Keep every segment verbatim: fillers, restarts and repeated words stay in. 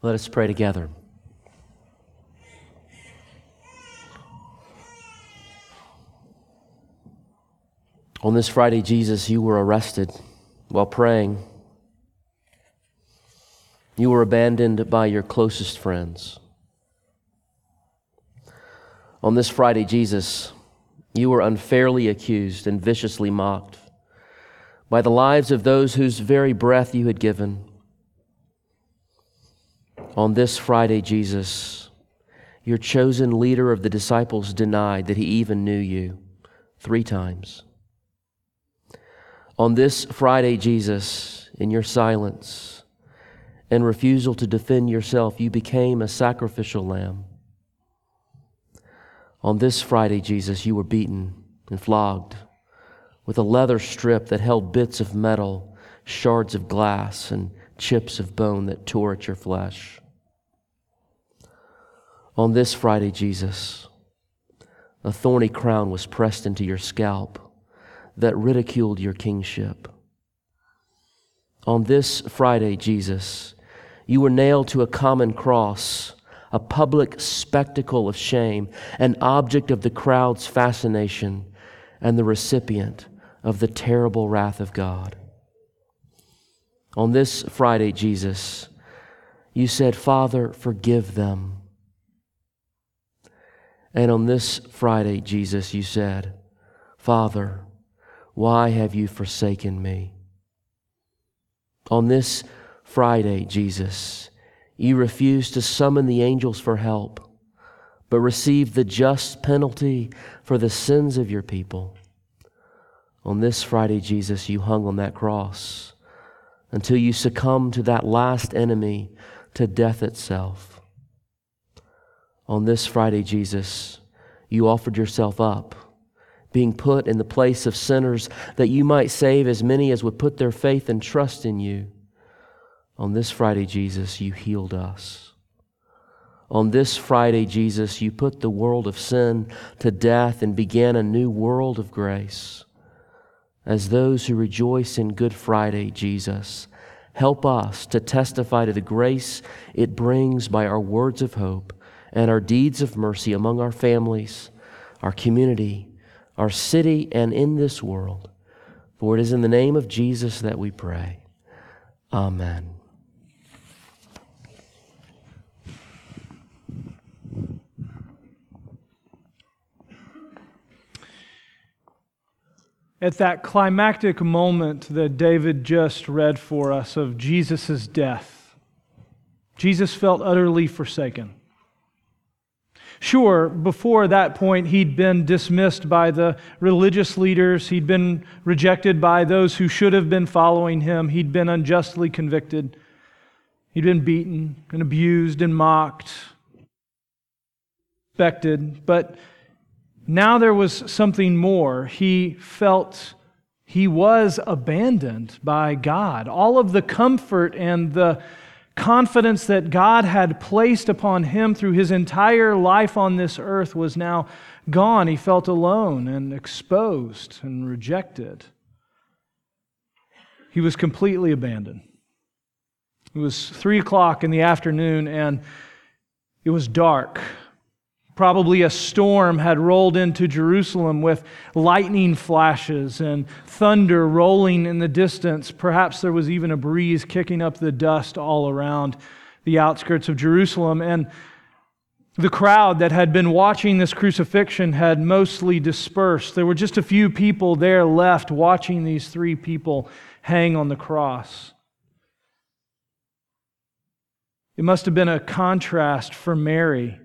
Let us pray together. On this Friday, Jesus, you were arrested while praying. You were abandoned by your closest friends. On this Friday, Jesus, you were unfairly accused and viciously mocked by the lives of those whose very breath you had given. On this Friday, Jesus, your chosen leader of the disciples denied that he even knew you three times. On this Friday, Jesus, in your silence and refusal to defend yourself, you became a sacrificial lamb. On this Friday, Jesus, you were beaten and flogged with a leather strip that held bits of metal, shards of glass, and chips of bone that tore at your flesh. On this Friday, Jesus, a thorny crown was pressed into your scalp that ridiculed your kingship. On this Friday, Jesus, you were nailed to a common cross, a public spectacle of shame, an object of the crowd's fascination, and the recipient of the terrible wrath of God. On this Friday, Jesus, you said, "Father, forgive them." And on this Friday, Jesus, you said, "Father, why have you forsaken me?" On this Friday, Jesus, you refused to summon the angels for help, but received the just penalty for the sins of your people. On this Friday, Jesus, you hung on that cross until you succumbed to that last enemy, to death itself. On this Friday, Jesus, you offered yourself up, being put in the place of sinners that you might save as many as would put their faith and trust in you. On this Friday, Jesus, you healed us. On this Friday, Jesus, you put the world of sin to death and began a new world of grace. As those who rejoice in Good Friday, Jesus, help us to testify to the grace it brings by our words of hope and our deeds of mercy among our families, our community, our city, and in this world. For it is in the name of Jesus that we pray. Amen. At that climactic moment that David just read for us of Jesus' death, Jesus felt utterly forsaken. Sure, before that point, he'd been dismissed by the religious leaders. He'd been rejected by those who should have been following him. He'd been unjustly convicted. He'd been beaten and abused and mocked, expected. But now there was something more. He felt he was abandoned by God. All of the comfort and the confidence that God had placed upon him through his entire life on this earth was now gone. He felt alone and exposed and rejected. He was completely abandoned. It was three o'clock in the afternoon and it was dark. Probably a storm had rolled into Jerusalem with lightning flashes and thunder rolling in the distance. Perhaps there was even a breeze kicking up the dust all around the outskirts of Jerusalem. And the crowd that had been watching this crucifixion had mostly dispersed. There were just a few people there left watching these three people hang on the cross. It must have been a contrast for Mary,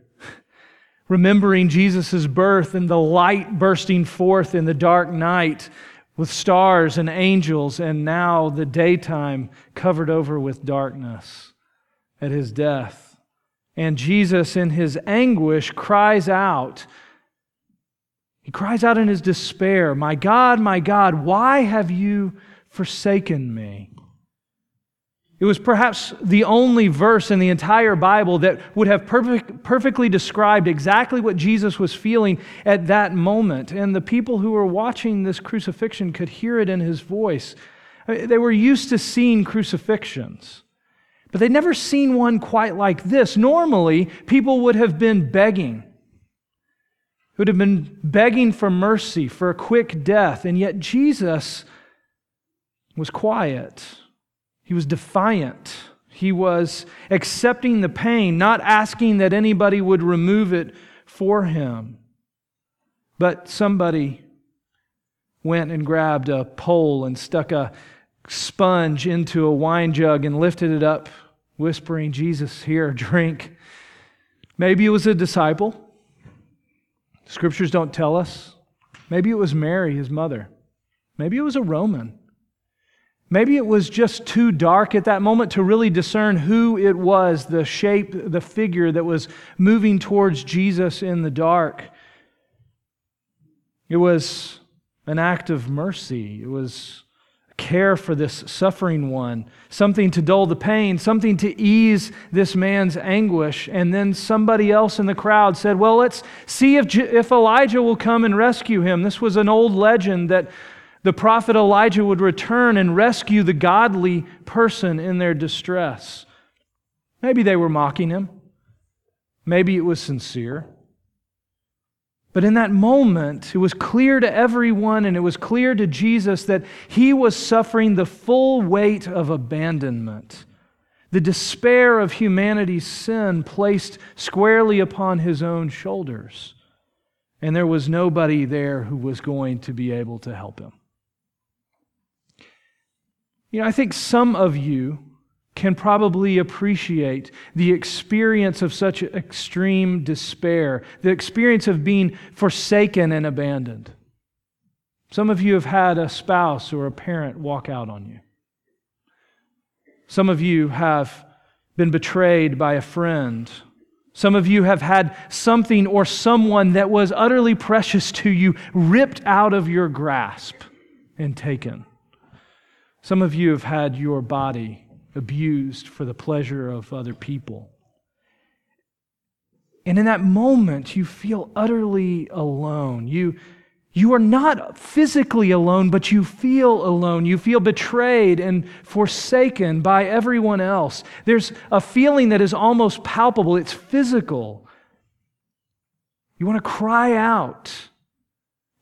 remembering Jesus' birth and the light bursting forth in the dark night with stars and angels, and now the daytime covered over with darkness at his death. And Jesus, in his anguish, cries out. He cries out in his despair, "My God, my God, why have you forsaken me?" It was perhaps the only verse in the entire Bible that would have perfect, perfectly described exactly what Jesus was feeling at that moment. And the people who were watching this crucifixion could hear it in his voice. They were used to seeing crucifixions. but they'd never seen one quite like this. Normally, people would have been begging, would have been begging for mercy, for a quick death, and yet Jesus was quiet. He was defiant. He was accepting the pain, not asking that anybody would remove it for him. But somebody went and grabbed a pole and stuck a sponge into a wine jug and lifted it up, whispering, "Jesus, here, drink." Maybe it was a disciple. Scriptures don't tell us. Maybe it was Mary, his mother. Maybe it was a Roman. Maybe it was just too dark at that moment to really discern who it was, the shape, the figure that was moving towards Jesus in the dark. It was an act of mercy. It was care for this suffering one, something to dull the pain, something to ease this man's anguish. And then somebody else in the crowd said, well, let's see if, if Elijah will come and rescue him. This was an old legend that the prophet Elijah would return and rescue the godly person in their distress. Maybe they were mocking him. Maybe it was sincere. But in that moment, it was clear to everyone, and it was clear to Jesus that he was suffering the full weight of abandonment, the despair of humanity's sin placed squarely upon his own shoulders. And there was nobody there who was going to be able to help him. You know, I think some of you can probably appreciate the experience of such extreme despair, the experience of being forsaken and abandoned. Some of you have had a spouse or a parent walk out on you. Some of you have been betrayed by a friend. Some of you have had something or someone that was utterly precious to you ripped out of your grasp and taken. Some of you have had your body abused for the pleasure of other people. And in that moment, you feel utterly alone. You, you are not physically alone, but you feel alone. You feel betrayed and forsaken by everyone else. There's a feeling that is almost palpable. It's physical. You want to cry out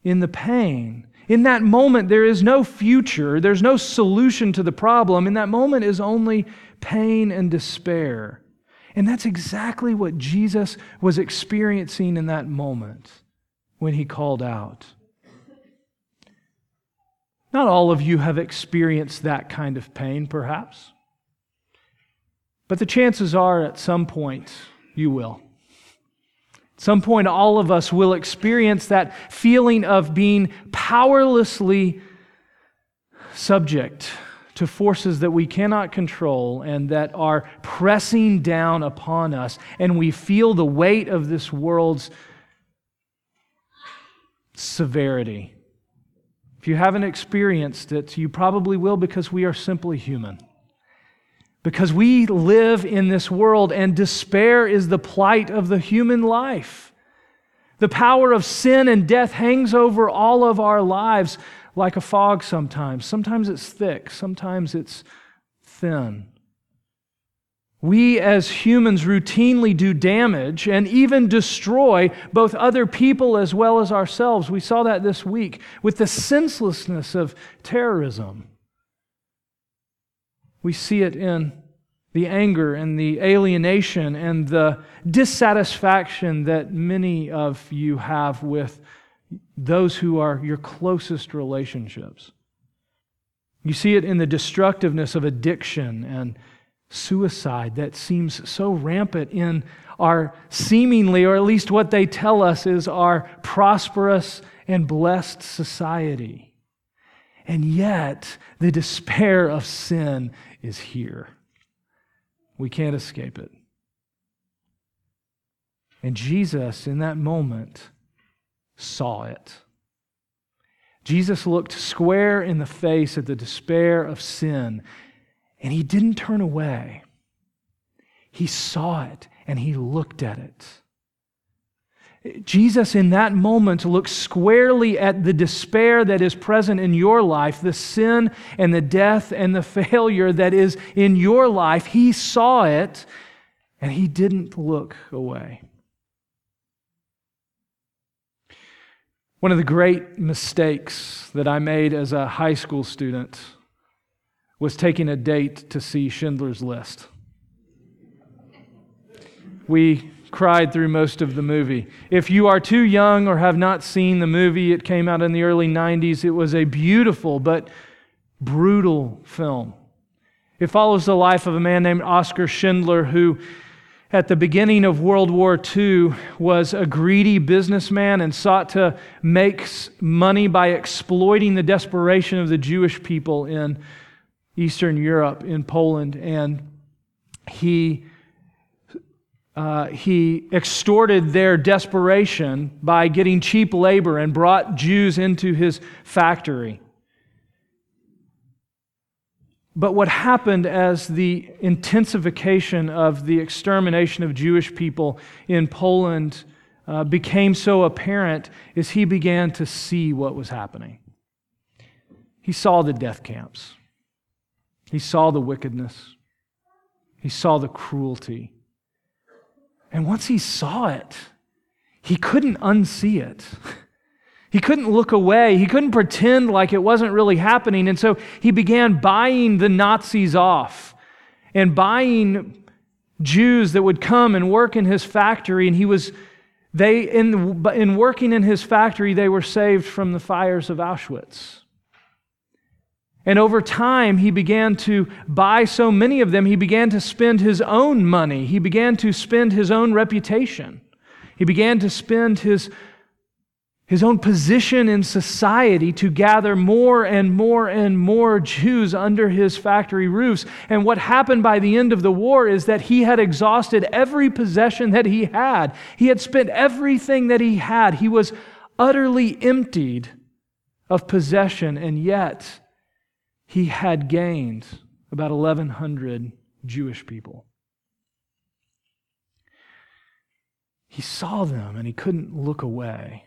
in the pain. In that moment, there is no future. There's no solution to the problem. In that moment is only pain and despair. And that's exactly what Jesus was experiencing in that moment when he called out. Not all of you have experienced that kind of pain, perhaps. But the chances are at some point you will. At some point, all of us will experience that feeling of being powerlessly subject to forces that we cannot control and that are pressing down upon us, and we feel the weight of this world's severity. If you haven't experienced it, you probably will, because we are simply human. Because we live in this world, and despair is the plight of the human life. The power of sin and death hangs over all of our lives like a fog sometimes. Sometimes it's thick, sometimes it's thin. We as humans routinely do damage and even destroy both other people as well as ourselves. We saw that this week with the senselessness of terrorism. We see it in the anger and the alienation and the dissatisfaction that many of you have with those who are your closest relationships. You see it in the destructiveness of addiction and suicide that seems so rampant in our seemingly, or at least what they tell us is our prosperous and blessed society. And yet, the despair of sin is here. We can't escape it. And Jesus, in that moment, saw it. Jesus looked square in the face at the despair of sin, and he didn't turn away. He saw it, and he looked at it. Jesus in that moment looks squarely at the despair that is present in your life, the sin and the death and the failure that is in your life. He saw it and he didn't look away. One of the great mistakes that I made as a high school student was taking a date to see Schindler's List. We cried through most of the movie. If you are too young or have not seen the movie, it came out in the early nineties. It was a beautiful but brutal film. It follows the life of a man named Oscar Schindler who, at the beginning of World War Two, was a greedy businessman and sought to make money by exploiting the desperation of the Jewish people in Eastern Europe, in Poland, and he Uh, he extorted their desperation by getting cheap labor and brought Jews into his factory. But what happened as the intensification of the extermination of Jewish people in Poland uh, became so apparent is he began to see what was happening. He saw the death camps. He saw the wickedness. He saw the cruelty. And once he saw it, he couldn't unsee it. He couldn't look away. He couldn't pretend like it wasn't really happening. And so he began buying the Nazis off and buying Jews that would come and work in his factory. And he was, they in, in working in his factory, they were saved from the fires of Auschwitz. And over time, he began to buy so many of them, he began to spend his own money. He began to spend his own reputation. He began to spend his, his own position in society to gather more and more and more Jews under his factory roofs. And what happened by the end of the war is that he had exhausted every possession that he had. He had spent everything that he had. He was utterly emptied of possession, and yet he had gained about eleven hundred Jewish people. He saw them and he couldn't look away.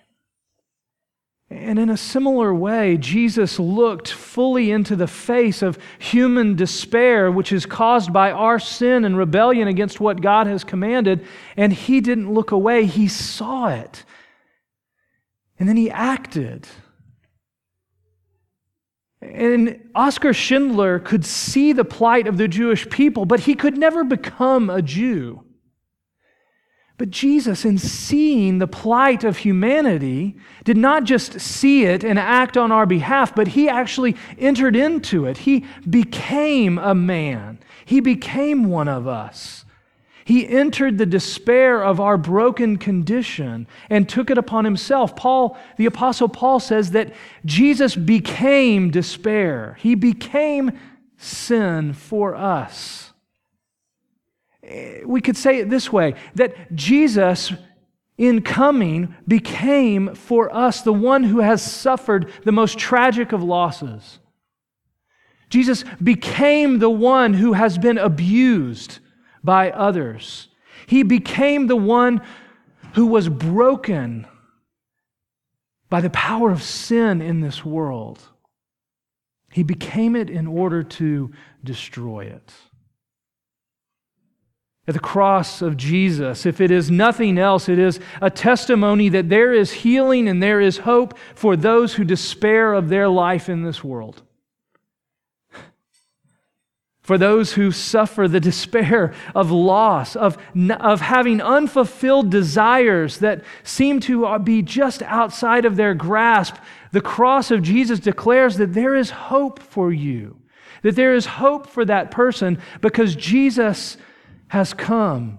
And in a similar way, Jesus looked fully into the face of human despair, which is caused by our sin and rebellion against what God has commanded, and he didn't look away. He saw it. And then he acted. And Oscar Schindler could see the plight of the Jewish people, but he could never become a Jew. But Jesus, in seeing the plight of humanity, did not just see it and act on our behalf, but he actually entered into it. He became a man. He became one of us. He entered the despair of our broken condition and took it upon himself. Paul, the Apostle Paul says that Jesus became despair. He became sin for us. We could say it this way, that Jesus, in coming, became for us the one who has suffered the most tragic of losses. Jesus became the one who has been abused by others. He became the one who was broken by the power of sin in this world. He became it in order to destroy it. At the cross of Jesus, if it is nothing else, it is a testimony that there is healing and there is hope for those who despair of their life in this world. For those who suffer the despair of loss, of, of having unfulfilled desires that seem to be just outside of their grasp, the cross of Jesus declares that there is hope for you, that there is hope for that person because Jesus has come.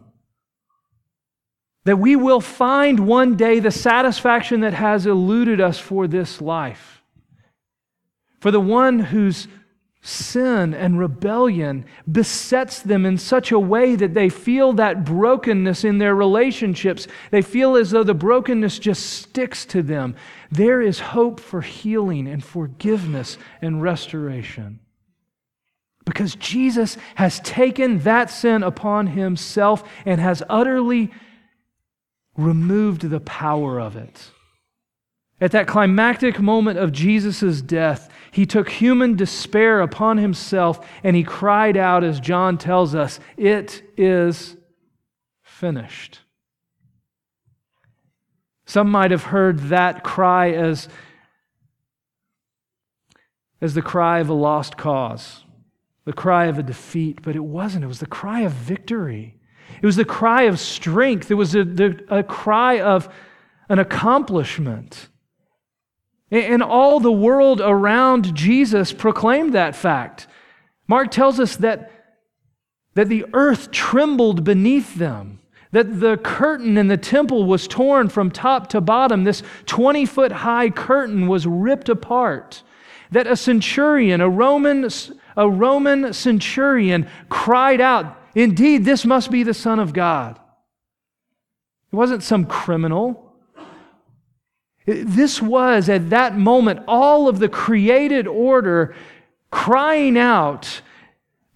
That we will find one day the satisfaction that has eluded us for this life. For the one whose sin and rebellion besets them in such a way that they feel that brokenness in their relationships. They feel as though the brokenness just sticks to them. There is hope for healing and forgiveness and restoration. Because Jesus has taken that sin upon himself and has utterly removed the power of it. At that climactic moment of Jesus' death, he took human despair upon himself and he cried out, as John tells us, "It is finished." Some might have heard that cry as, as the cry of a lost cause, the cry of a defeat, but it wasn't. It was the cry of victory. It was the cry of strength. It was a, the, a cry of an accomplishment. And all the world around Jesus proclaimed that fact. Mark tells us that, that the earth trembled beneath them, that the curtain in the temple was torn from top to bottom. This twenty-foot high curtain was ripped apart, that a centurion, a Roman, a Roman centurion cried out, "Indeed, this must be the Son of God." It wasn't some criminal. This was, at that moment, all of the created order crying out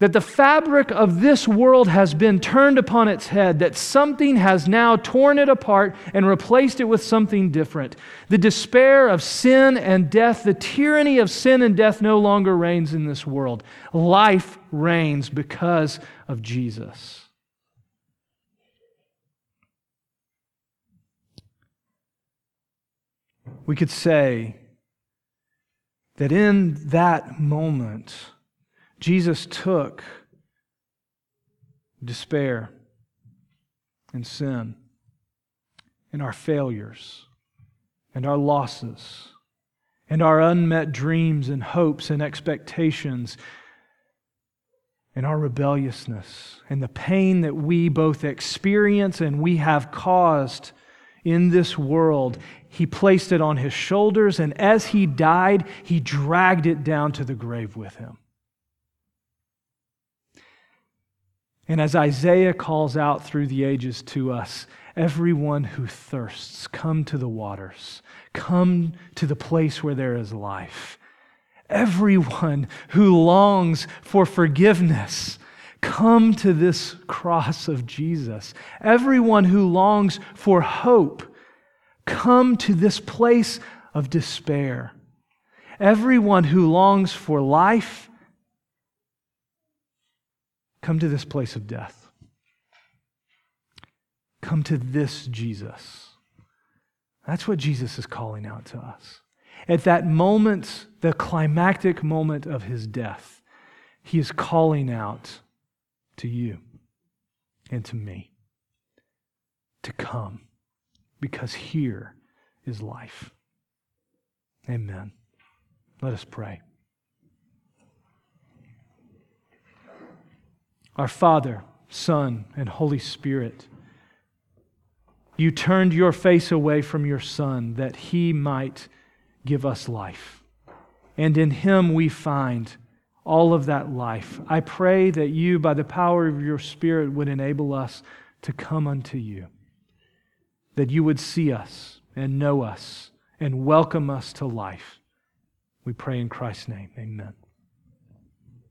that the fabric of this world has been turned upon its head, that something has now torn it apart and replaced it with something different. The despair of sin and death, the tyranny of sin and death no longer reigns in this world. Life reigns because of Jesus. We could say that in that moment, Jesus took despair and sin and our failures and our losses and our unmet dreams and hopes and expectations and our rebelliousness and the pain that we both experience and we have caused in this world. He placed it on his shoulders, and as he died, he dragged it down to the grave with him. And as Isaiah calls out through the ages to us, everyone who thirsts, come to the waters. Come to the place where there is life. Everyone who longs for forgiveness, come to this cross of Jesus. Everyone who longs for hope, come to this place of despair. Everyone who longs for life, come to this place of death. Come to this Jesus. That's what Jesus is calling out to us. At that moment, the climactic moment of his death, he is calling out to you and to me to come, because here is life. Amen. Let us pray. Our Father, Son, and Holy Spirit, you turned your face away from your Son that he might give us life. And in him we find all of that life. I pray that you, by the power of your Spirit, would enable us to come unto you, that you would see us and know us and welcome us to life. We pray in Christ's name. Amen.